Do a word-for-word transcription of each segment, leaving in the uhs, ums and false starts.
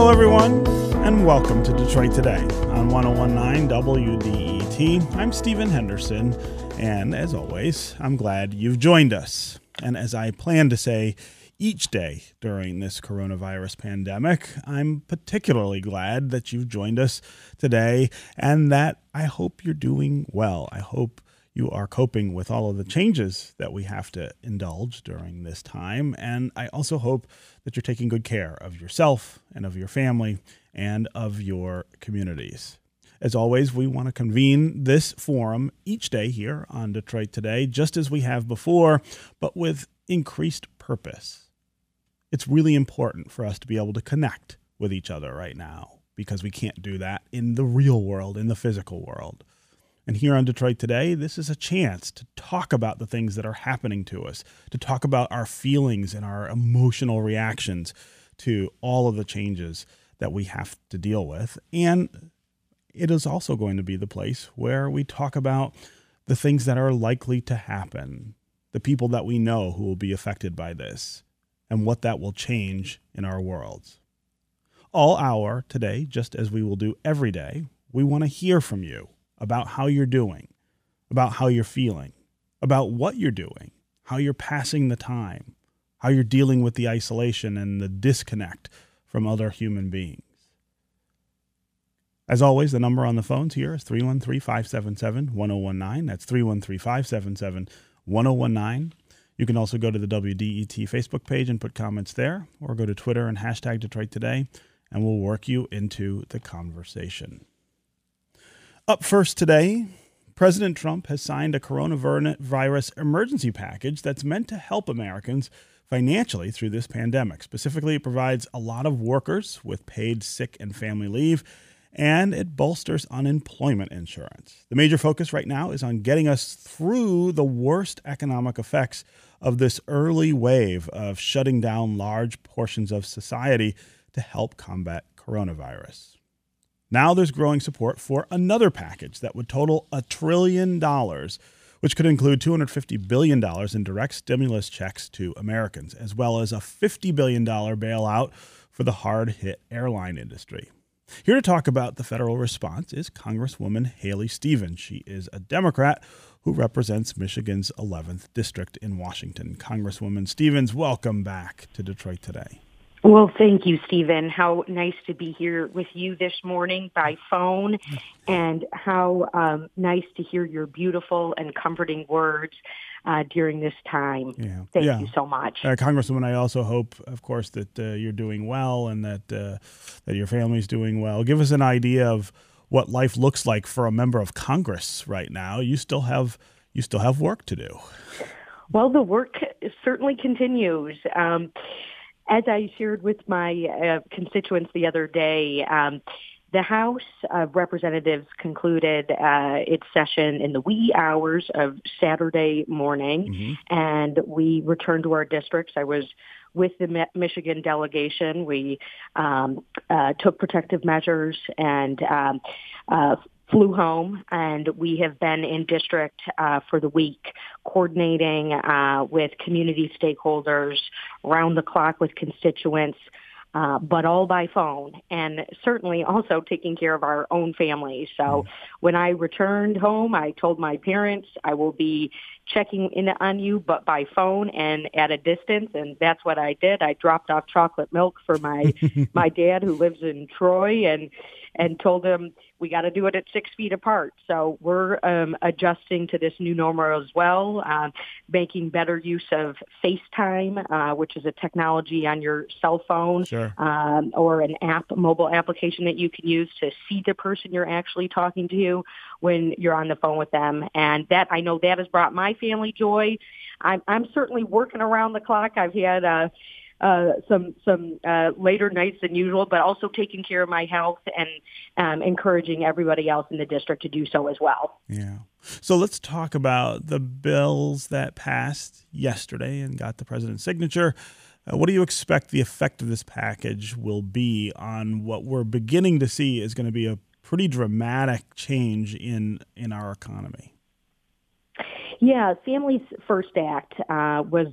Hello, everyone, and welcome to Detroit Today on one oh one point nine W D E T. I'm Stephen Henderson, and as always, I'm glad you've joined us. And as I plan to say each day during this coronavirus pandemic, I'm particularly glad that you've joined us today and that I hope you're doing well. I hope you are coping with all of the changes that we have to indulge during this time. And I also hope that you're taking good care of yourself and of your family and of your communities. As always, we want to convene this forum each day here on Detroit Today, just as we have before, but with increased purpose. It's really important for us to be able to connect with each other right now because we can't do that in the real world, in the physical world. And here on Detroit Today, this is a chance to talk about the things that are happening to us, to talk about our feelings and our emotional reactions to all of the changes that we have to deal with. And it is also going to be the place where we talk about the things that are likely to happen, the people that we know who will be affected by this, and what that will change in our worlds. All hour today, just as we will do every day, we want to hear from you about how you're doing, about how you're feeling, about what you're doing, how you're passing the time, how you're dealing with the isolation and the disconnect from other human beings. As always, the number on the phones here is three one three, five seven seven, one oh one nine. That's three one three, five seven seven, one oh one nine. You can also go to the W D E T Facebook page and put comments there, or go to Twitter and hashtag Detroit Today, and we'll work you into the conversation. Up first today, President Trump has signed a coronavirus emergency package that's meant to help Americans financially through this pandemic. Specifically, it provides a lot of workers with paid sick and family leave, and it bolsters unemployment insurance. The major focus right now is on getting us through the worst economic effects of this early wave of shutting down large portions of society to help combat coronavirus. Now there's growing support for another package that would total a trillion dollars, which could include two hundred fifty billion dollars in direct stimulus checks to Americans, as well as a fifty billion dollars bailout for the hard-hit airline industry. Here to talk about the federal response is Congresswoman Haley Stevens. She is a Democrat who represents Michigan's eleventh district in Washington. Congresswoman Stevens, welcome back to Detroit Today. Well, thank you, Stephen. How nice to be here with you this morning by phone, and how um, nice to hear your beautiful and comforting words uh, during this time. Yeah. Thank yeah. you so much. Uh, Congresswoman, I also hope, of course, that uh, you're doing well and that uh, that your family's doing well. Give us an idea of what life looks like for a member of Congress right now. You still have you still have work to do. Well, the work certainly continues. Um As I shared with my uh, constituents the other day, um, the House of Representatives concluded uh, its session in the wee hours of Saturday morning, mm-hmm. and we returned to our districts. I was with the Michigan delegation. We um, uh, took protective measures and um, uh, flew home, and we have been in district uh, for the week, coordinating uh, with community stakeholders, round the clock with constituents, uh, but all by phone, and certainly also taking care of our own families. So mm-hmm. when I returned home, I told my parents, I will be checking in on you, but by phone and at a distance, and that's what I did. I dropped off chocolate milk for my my dad, who lives in Troy, and and told him, we got to do it at six feet apart. So we're um, adjusting to this new normal as well, uh, making better use of FaceTime, uh, which is a technology on your cell phone, sure. um, or an app, mobile application that you can use to see the person you're actually talking to when you're on the phone with them. And that, I know that has brought my family joy. I'm, I'm certainly working around the clock. I've had uh, Uh, some some uh, later nights than usual, but also taking care of my health and um, encouraging everybody else in the district to do so as well. Yeah. So let's talk about the bills that passed yesterday and got the president's signature. Uh, what do you expect the effect of this package will be on what we're beginning to see is going to be a pretty dramatic change in, in our economy? Yeah, Families First Act uh, was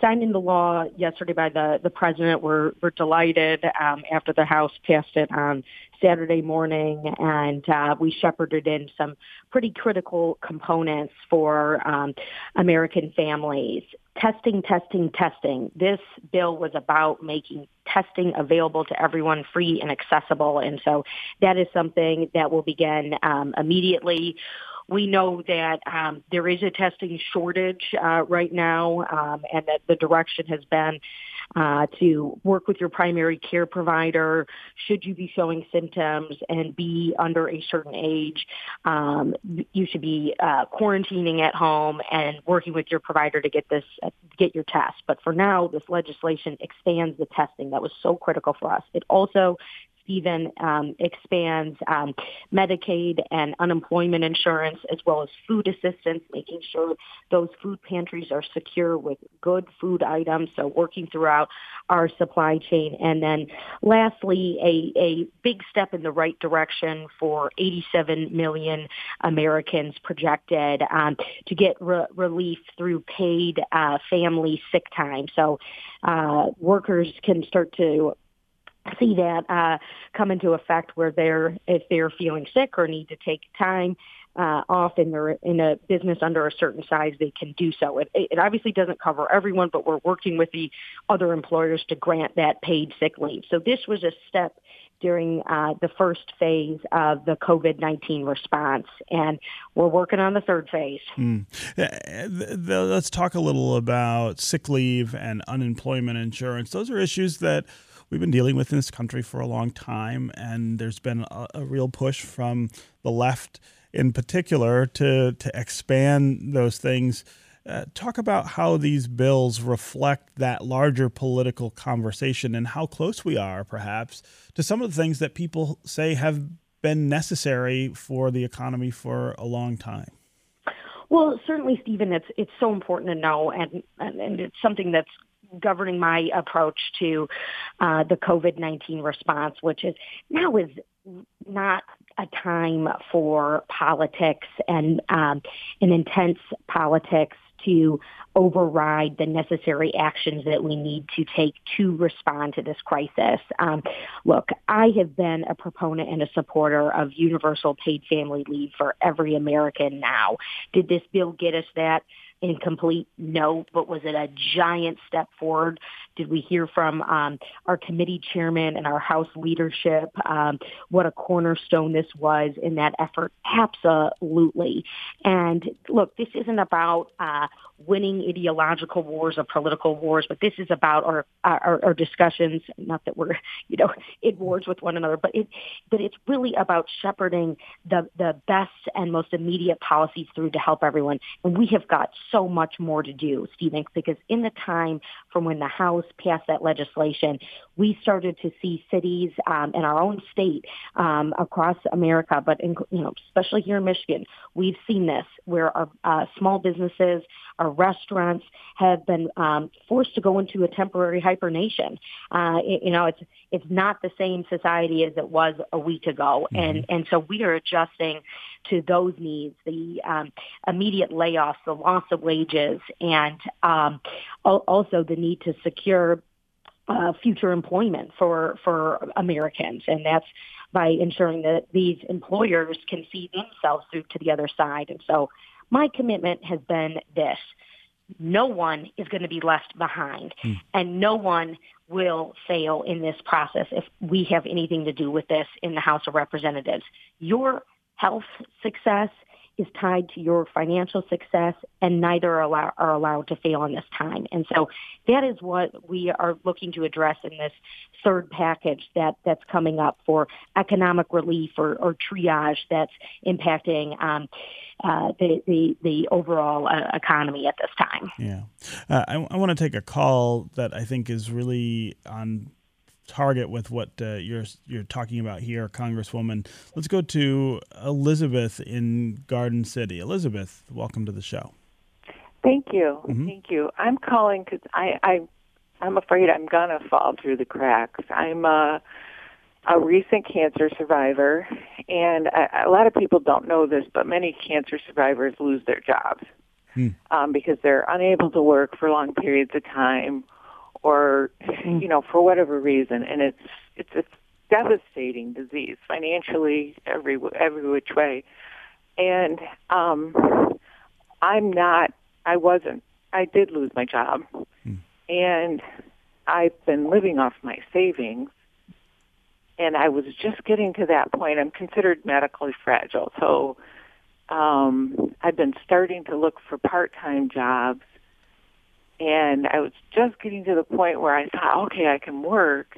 signed into law yesterday by the, the president. We're, we're delighted um, after the House passed it on Saturday morning, and uh, we shepherded in some pretty critical components for um, American families. Testing, testing, testing. This bill was about making testing available to everyone, free and accessible, and so that is something that will begin um, immediately. We know that um, there is a testing shortage uh, right now, um, and that the direction has been uh, to work with your primary care provider should you be showing symptoms and be under a certain age. Um, you should be uh, quarantining at home and working with your provider to get this, uh, get your test. But for now, this legislation expands the testing that was so critical for us. It also Even um, expands um, Medicaid and unemployment insurance, as well as food assistance, making sure those food pantries are secure with good food items, so working throughout our supply chain. And then lastly, a, a big step in the right direction for eighty-seven million Americans projected um, to get re- relief through paid uh, family sick time. So uh, workers can start to see that uh, come into effect where they're, if they're feeling sick or need to take time uh, off in their, in a business under a certain size, they can do so. It, it obviously doesn't cover everyone, but we're working with the other employers to grant that paid sick leave. So this was a step during uh, the first phase of the COVID nineteen response, and we're working on the third phase. Mm. Let's talk a little about sick leave and unemployment insurance. Those are issues that we've been dealing with in this country for a long time, and there's been a, a real push from the left in particular to, to expand those things. Uh, talk about how these bills reflect that larger political conversation and how close we are, perhaps, to some of the things that people say have been necessary for the economy for a long time. Well, certainly, Stephen, it's it's so important to know, and, and, and it's something that's governing my approach to uh, the COVID nineteen response, which is now is not a time for politics and um, an intense politics to override the necessary actions that we need to take to respond to this crisis. Um, look, I have been a proponent and a supporter of universal paid family leave for every American now. Did this bill get us that? Incomplete? No. But was it a giant step forward? Did we hear from um, our committee chairman and our House leadership um, what a cornerstone this was in that effort? Absolutely. And look, this isn't about uh, winning ideological wars or political wars, but this is about our, our, our discussions. Not that we're, you know, at wars with one another, but it, but it's really about shepherding the, the best and most immediate policies through to help everyone. And we have got so much more to do, Stephen, because in the time from when the House passed that legislation, we started to see cities um, in our own state um, across America, but in, you know, especially here in Michigan, we've seen this where our uh, small businesses, our restaurants have been um, forced to go into a temporary hibernation. Uh, it, you know, it's it's not the same society as it was a week ago, mm-hmm. and and so we are adjusting to those needs, the um, immediate layoffs, the loss of wages, and um, also the need to secure uh, future employment for, for Americans. And that's by ensuring that these employers can see themselves through to the other side. And so my commitment has been this. No one is going to be left behind, mm. and no one will fail in this process if we have anything to do with this in the House of Representatives. Your health success is tied to your financial success, and neither are, allow- are allowed to fail in this time. And so that is what we are looking to address in this third package that, that's coming up for economic relief or, or triage that's impacting um, uh, the, the, the overall uh, economy at this time. Yeah. Uh, I, I want to take a call that I think is really on target with what uh, you're you're talking about here, Congresswoman. Let's go to Elizabeth in Garden City. Elizabeth, welcome to the show. Thank you. Mm-hmm. Thank you. I'm calling because I, I, I'm afraid I'm going to fall through the cracks. I'm a, a recent cancer survivor, and I, a lot of people don't know this, but many cancer survivors lose their jobs. mm. um, because they're unable to work for long periods of time, or mm. you know, for whatever reason. And it's it's a devastating disease financially, every every which way. And um, I'm not. I wasn't. I did lose my job, mm. and I've been living off my savings. And I was just getting to that point. I'm considered medically fragile. So um, I've been starting to look for part-time jobs. And I was just getting to the point where I thought, okay, I can work.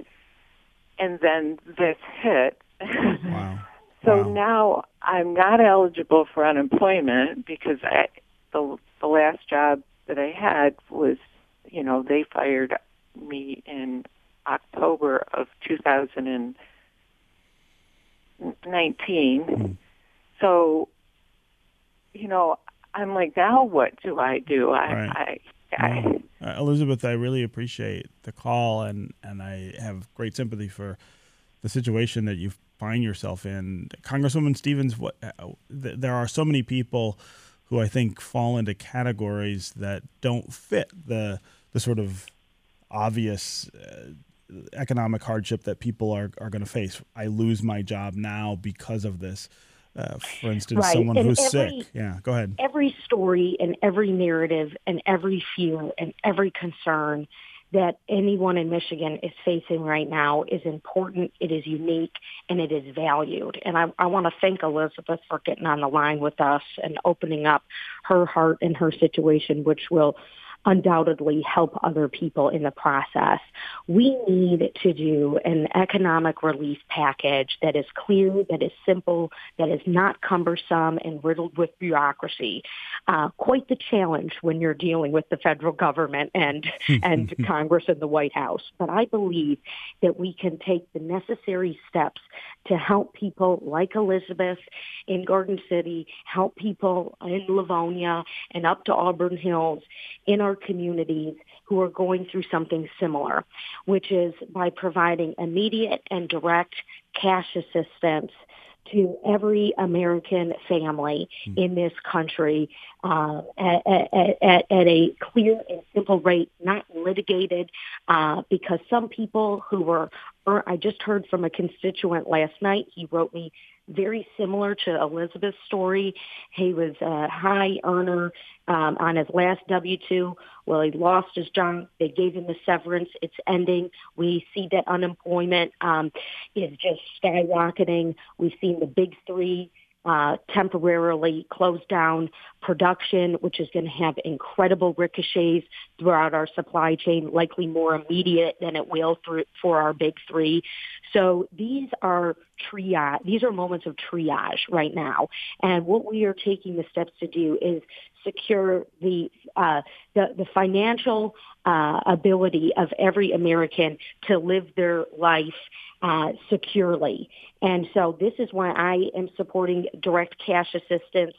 And then this hit. Wow. So wow. now I'm not eligible for unemployment because I, the, the last job that I had was, you know, they fired me in October of two thousand nineteen. Mm-hmm. So, you know, I'm like, now what do I do? I, right. I, I yeah. uh, Elizabeth, I really appreciate the call, and, and I have great sympathy for the situation that you find yourself in. Congresswoman Stevens, what, uh, th- there are so many people who I think fall into categories that don't fit the the sort of obvious uh, economic hardship that people are, are going to face. I lose my job now because of this. Uh, for instance, right. someone and who's every, sick. Yeah, go ahead. Every story and every narrative and every fear and every concern that anyone in Michigan is facing right now is important, it is unique, and it is valued. And I, I want to thank Elizabeth for getting on the line with us and opening up her heart and her situation, which will undoubtedly help other people in the process. We need to do an economic relief package that is clear, that is simple, that is not cumbersome and riddled with bureaucracy. Uh, quite the challenge when you're dealing with the federal government and, and Congress and the White House. But I believe that we can take the necessary steps to help people like Elizabeth in Garden City, help people in Livonia and up to Auburn Hills in our communities who are going through something similar, which is by providing immediate and direct cash assistance to every American family mm. in this country uh, at, at, at a clear and simple rate, not litigated, uh, because some people who were, or I just heard from a constituent last night, he wrote me very similar to Elizabeth's story. He was a high earner um, on his last W two. Well, he lost his job. They gave him the severance. It's ending. We see that unemployment um, is just skyrocketing. We've seen the big three uh, temporarily close down production, which is going to have incredible ricochets throughout our supply chain, likely more immediate than it will through, for our big three. So these are triage. These are moments of triage right now. And what we are taking the steps to do is secure the uh, the, the financial uh, ability of every American to live their life uh, securely. And so this is why I am supporting direct cash assistance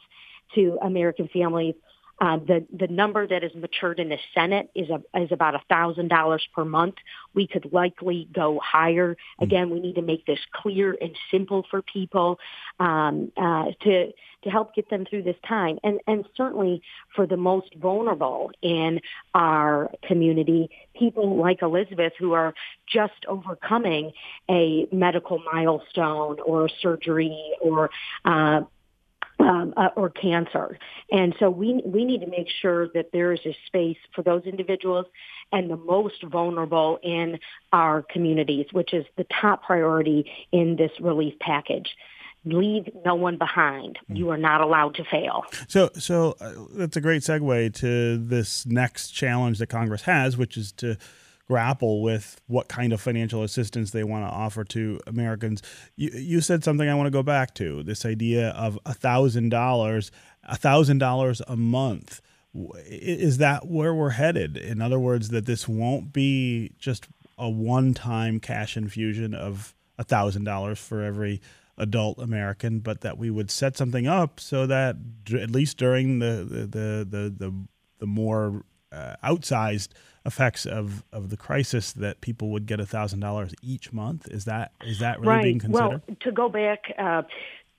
to American families. Uh, the the number that is matured in the Senate is a, is about one thousand dollars per month. We could likely go higher. Again, we need to make this clear and simple for people um, uh, to to help get them through this time. And, and certainly for the most vulnerable in our community, people like Elizabeth who are just overcoming a medical milestone or surgery or uh Um, uh, or cancer. And so we we need to make sure that there is a space for those individuals and the most vulnerable in our communities, which is the top priority in this relief package. Leave no one behind. You are not allowed to fail. So so uh, that's a great segue to this next challenge that Congress has, which is to grapple with what kind of financial assistance they want to offer to Americans. You, you said something I want to go back to, this idea of one thousand dollars, one thousand dollars a month. Is that where we're headed? In other words, that this won't be just a one-time cash infusion of one thousand dollars for every adult American, but that we would set something up so that at least during the the the the, the, the more Uh, outsized effects of, of the crisis that people would get one thousand dollars each month? Is that is that really right. being considered? Well, to go back uh,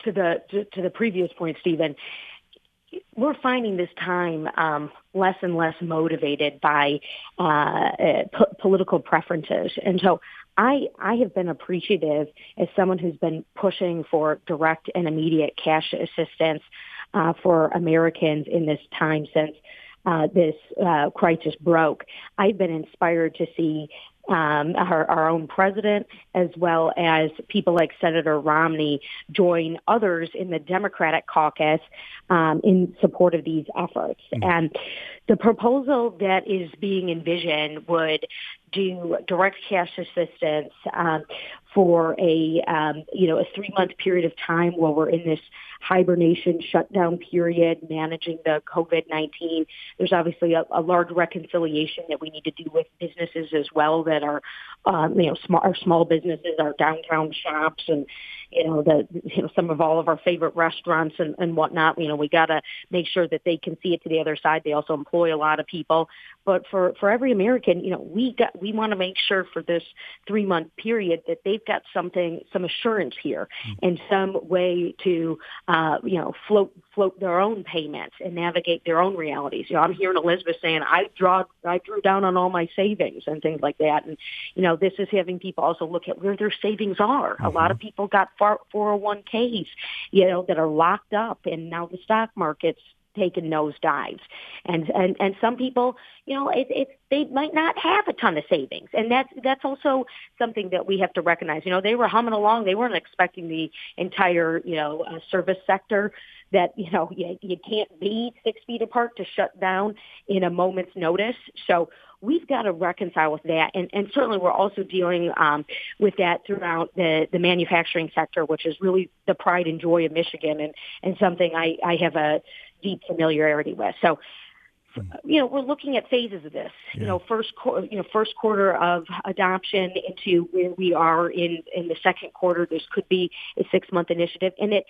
to the to, to the previous point, Stephen, we're finding this time um, less and less motivated by uh, uh, po- political preferences. And so I, I have been appreciative as someone who's been pushing for direct and immediate cash assistance uh, for Americans in this time since uh, this uh, crisis broke. I've been inspired to see Um, our, our own president, as well as people like Senator Romney, join others in the Democratic caucus um, in support of these efforts. Mm-hmm. And the proposal that is being envisioned would do direct cash assistance um, for a um, you know a three-month period of time while we're in this hibernation shutdown period, managing the COVID nineteen. There's obviously a, a large reconciliation that we need to do with businesses as well that are um, you know small our small businesses, our downtown shops, and you know the you know some of all of our favorite restaurants and, and whatnot. You know we got to make sure that they can see it to the other side. They also employ a lot of people, but for for every American, you know we got. We want to make sure for this three-month period that they've got something, some assurance here, mm-hmm. and some way to, uh, you know, float float their own payments and navigate their own realities. You know, I'm hearing Elizabeth saying, "I draw, I drew down on all my savings and things like that," and you know, this is having people also look at where their savings are. Mm-hmm. A lot of people got four oh one k's, you know, that are locked up, and now the stock market's taken nosedives, and and and some people, you know, it, it they might not have a ton of savings, and that's that's also something that we have to recognize. You know, they were humming along; they weren't expecting the entire, you know, uh, service sector that you know you, you can't be six feet apart to shut down in a moment's notice. So we've got to reconcile with that, and, and certainly we're also dealing um, with that throughout the, the manufacturing sector, which is really the pride and joy of Michigan, and and something I I have a deep familiarity with. So, you know, we're looking at phases of this. Yeah. You know, first, qu- you know, first quarter of adoption into where we are in, in the second quarter. This could be a six-month initiative, and it,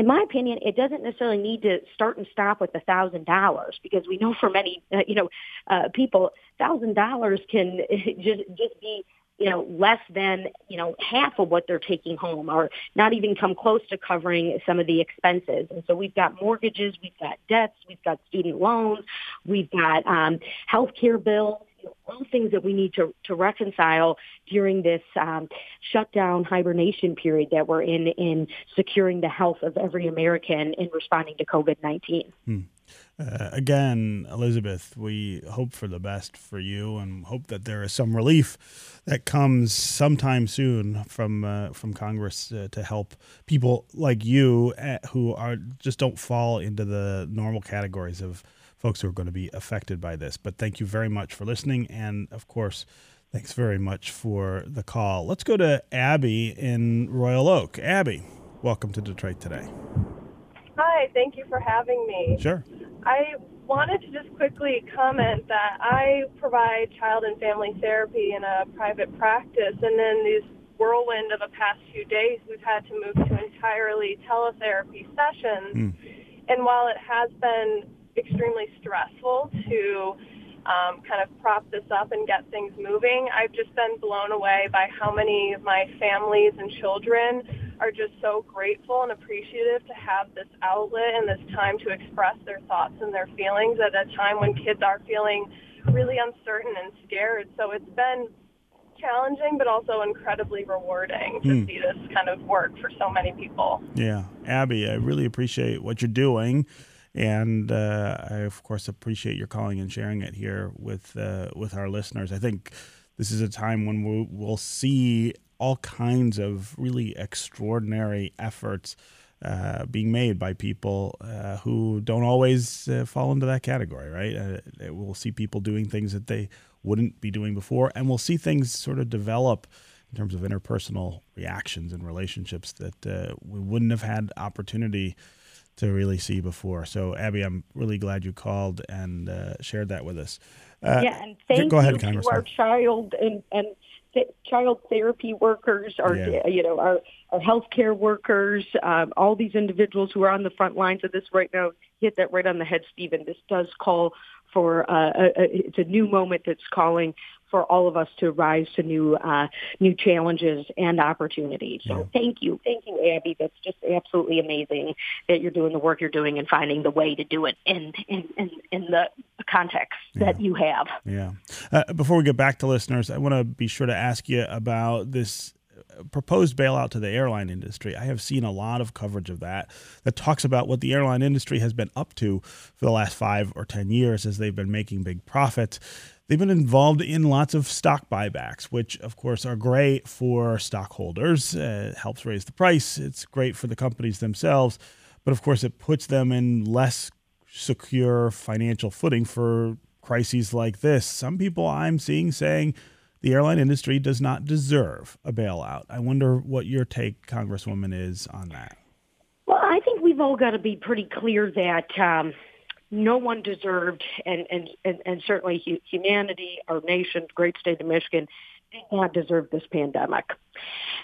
in my opinion, it doesn't necessarily need to start and stop with a thousand dollars because we know for many, uh, you know, uh, people, thousand dollars can just just be, you know, less than, you know, half of what they're taking home or not even come close to covering some of the expenses. And so we've got mortgages, we've got debts, we've got student loans, we've got um, health care bills, you know, all things that we need to, to reconcile during this um, shutdown hibernation period that we're in, in securing the health of every American in responding to COVID nineteen. Hmm. Uh, again, Elizabeth, we hope for the best for you and hope that there is some relief that comes sometime soon from uh, from Congress uh, to help people like you at, who are just don't fall into the normal categories of folks who are going to be affected by this. But thank you very much for listening. And, of course, thanks very much for the call. Let's go to Abby in Royal Oak. Abby, welcome to Detroit Today. Hi, thank you for having me. Sure. I wanted to just quickly comment that I provide child and family therapy in a private practice, and then this whirlwind of the past few days, we've had to move to entirely teletherapy sessions. Mm. And while it has been extremely stressful to um, kind of prop this up and get things moving, I've just been blown away by how many of my families and children are just so grateful and appreciative to have this outlet and this time to express their thoughts and their feelings at a time when kids are feeling really uncertain and scared. So it's been challenging, but also incredibly rewarding to mm. see this kind of work for so many people. Yeah. Abby, I really appreciate what you're doing. And uh, I, of course, appreciate your calling and sharing it here with, uh, with our listeners. I think this is a time when we'll, we'll see all kinds of really extraordinary efforts uh, being made by people uh, who don't always uh, fall into that category, right? Uh, we'll see people doing things that they wouldn't be doing before, and we'll see things sort of develop in terms of interpersonal reactions and relationships that uh, we wouldn't have had opportunity to really see before. So, Abby, I'm really glad you called and uh, shared that with us. Uh, yeah, and thank go ahead, you Congressman. To our child and, and child therapy workers, our, yeah. you know, our, our healthcare workers, um, all these individuals who are on the front lines of this right now. Hit that right on the head, Stephen. This does call for uh, a, a, it's a new moment that's calling for all of us to rise to new uh, new challenges and opportunities. So yeah. thank you. Thank you, Abby. That's just absolutely amazing that you're doing the work you're doing and finding the way to do it in, in, in, in the context yeah. that you have. Yeah. Uh, before we get back to listeners, I want to be sure to ask you about this proposed bailout to the airline industry. I have seen a lot of coverage of that that talks about what the airline industry has been up to for the last five or ten years as they've been making big profits. They've been involved in lots of stock buybacks, which, of course, are great for stockholders. Uh, it helps raise the price. It's great for the companies themselves. But, of course, it puts them in less secure financial footing for crises like this. Some people I'm seeing saying the airline industry does not deserve a bailout. I wonder what your take, Congresswoman, is on that. Well, I think we've all got to be pretty clear that um, no one deserved, and, and, and, and certainly humanity, our nation, great state of Michigan, did not deserve this pandemic.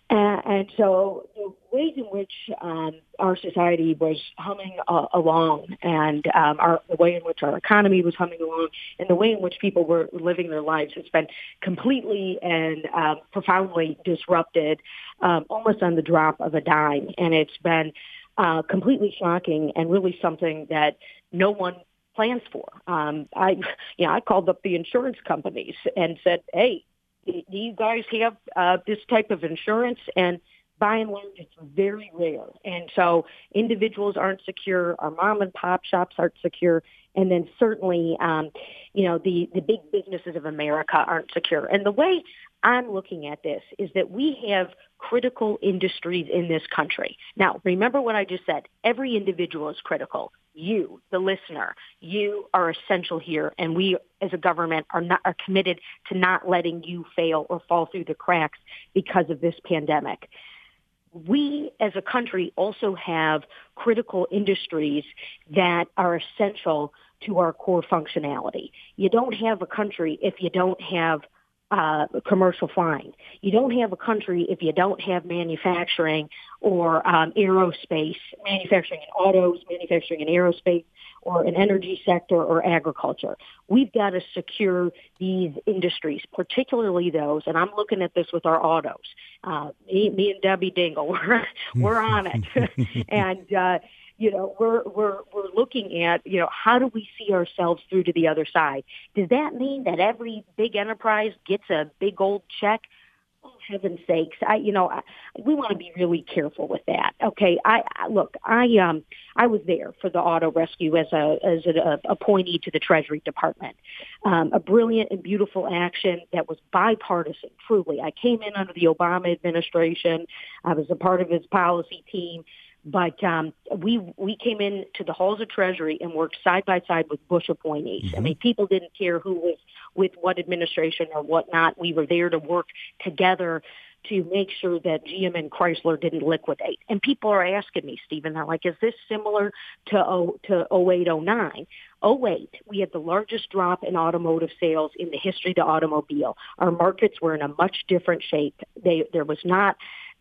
Uh, and so the ways in which um, our society was humming uh, along and um, our, the way in which our economy was humming along and the way in which people were living their lives has been completely and uh, profoundly disrupted um, almost on the drop of a dime. And it's been uh, completely shocking and really something that no one plans for. Um, I, you know, I called up the insurance companies and said, hey, do you guys have uh, this type of insurance? And by and large, it's very rare. And so individuals aren't secure. Our mom and pop shops aren't secure. And then certainly, um, you know, the, the big businesses of America aren't secure. And the way I'm looking at this is that we have critical industries in this country. Now, remember what I just said. Every individual is critical. You, the listener, you are essential here, and we as a government are not are committed to not letting you fail or fall through the cracks because of this pandemic. We as a country also have critical industries that are essential to our core functionality. You don't have a country if you don't have Uh, commercial flying. You don't have a country if you don't have manufacturing or um, aerospace, manufacturing in autos, manufacturing in aerospace, or an energy sector or agriculture. We've got to secure these industries, particularly those, and I'm looking at this with our autos. Uh, me, me and Debbie Dingell, we're, we're on it. and, uh, You know, we're we're we're looking at, you know, how do we see ourselves through to the other side? Does that mean that every big enterprise gets a big old check? Oh, heaven's sakes! I, you know, I, we want to be really careful with that. Okay, I, I look, I um, I was there for the auto rescue as a as an uh, appointee to the Treasury Department. Um, a brilliant and beautiful action that was bipartisan. Truly, I came in under the Obama administration. I was a part of his policy team. But um, we we came in to the halls of Treasury and worked side by side with Bush appointees. Mm-hmm. I mean, people didn't care who was with what administration or whatnot. We were there to work together to make sure that G M and Chrysler didn't liquidate. And people are asking me, Stephen, they're like, is this similar to to oh eight, oh nine? oh eight, we had the largest drop in automotive sales in the history of the automobile. Our markets were in a much different shape. They There was not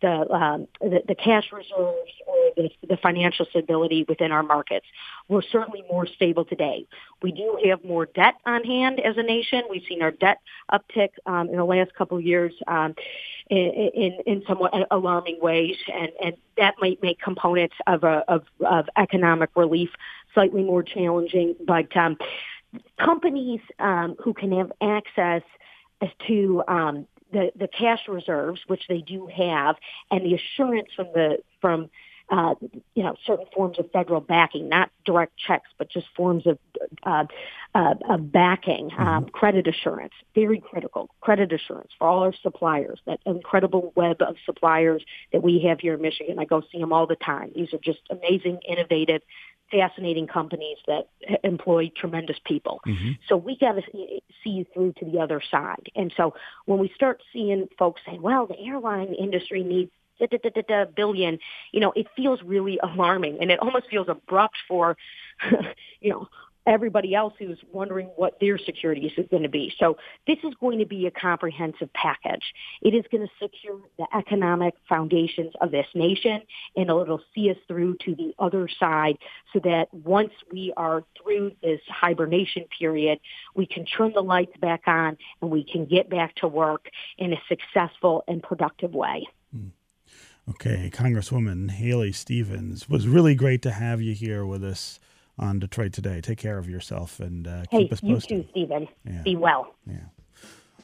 the um, the, the cash reserves or the, the financial stability within our markets. We're certainly more stable today. We do have more debt on hand as a nation. We've seen our debt uptick um, in the last couple of years um, in, in, in somewhat alarming ways, and, and that might make components of, a, of, of economic relief slightly more challenging. But um, companies um, who can have access to um, The, the cash reserves, which they do have, and the assurance from the from uh, you know certain forms of federal backing, not direct checks, but just forms of uh, uh, of backing, um, credit assurance, very critical. Credit assurance for all our suppliers, that incredible web of suppliers that we have here in Michigan. I go see them all the time. These are just amazing, innovative, fascinating companies that employ tremendous people. Mm-hmm. So we got to see you through to the other side. And so when we start seeing folks saying, well, the airline industry needs da, da, da, da, da, billion, you know, it feels really alarming, and it almost feels abrupt for, you know, everybody else who's wondering what their securities is going to be. So this is going to be a comprehensive package. It is going to secure the economic foundations of this nation, and it'll see us through to the other side so that once we are through this hibernation period, we can turn the lights back on and we can get back to work in a successful and productive way. Mm. Okay, Congresswoman Haley Stevens, it was really great to have you here with us on Detroit Today. Take care of yourself and uh, hey, keep us posted. You too, Stephen. Yeah. Be well. Yeah.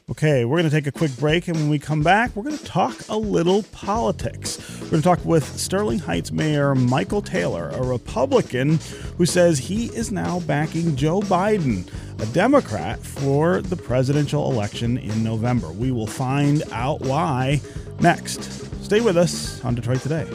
Okay, we're going to take a quick break, and when we come back, we're going to talk a little politics. We're going to talk with Sterling Heights Mayor Michael Taylor, a Republican who says he is now backing Joe Biden, a Democrat, for the presidential election in November. We will find out why next. Stay with us on Detroit Today.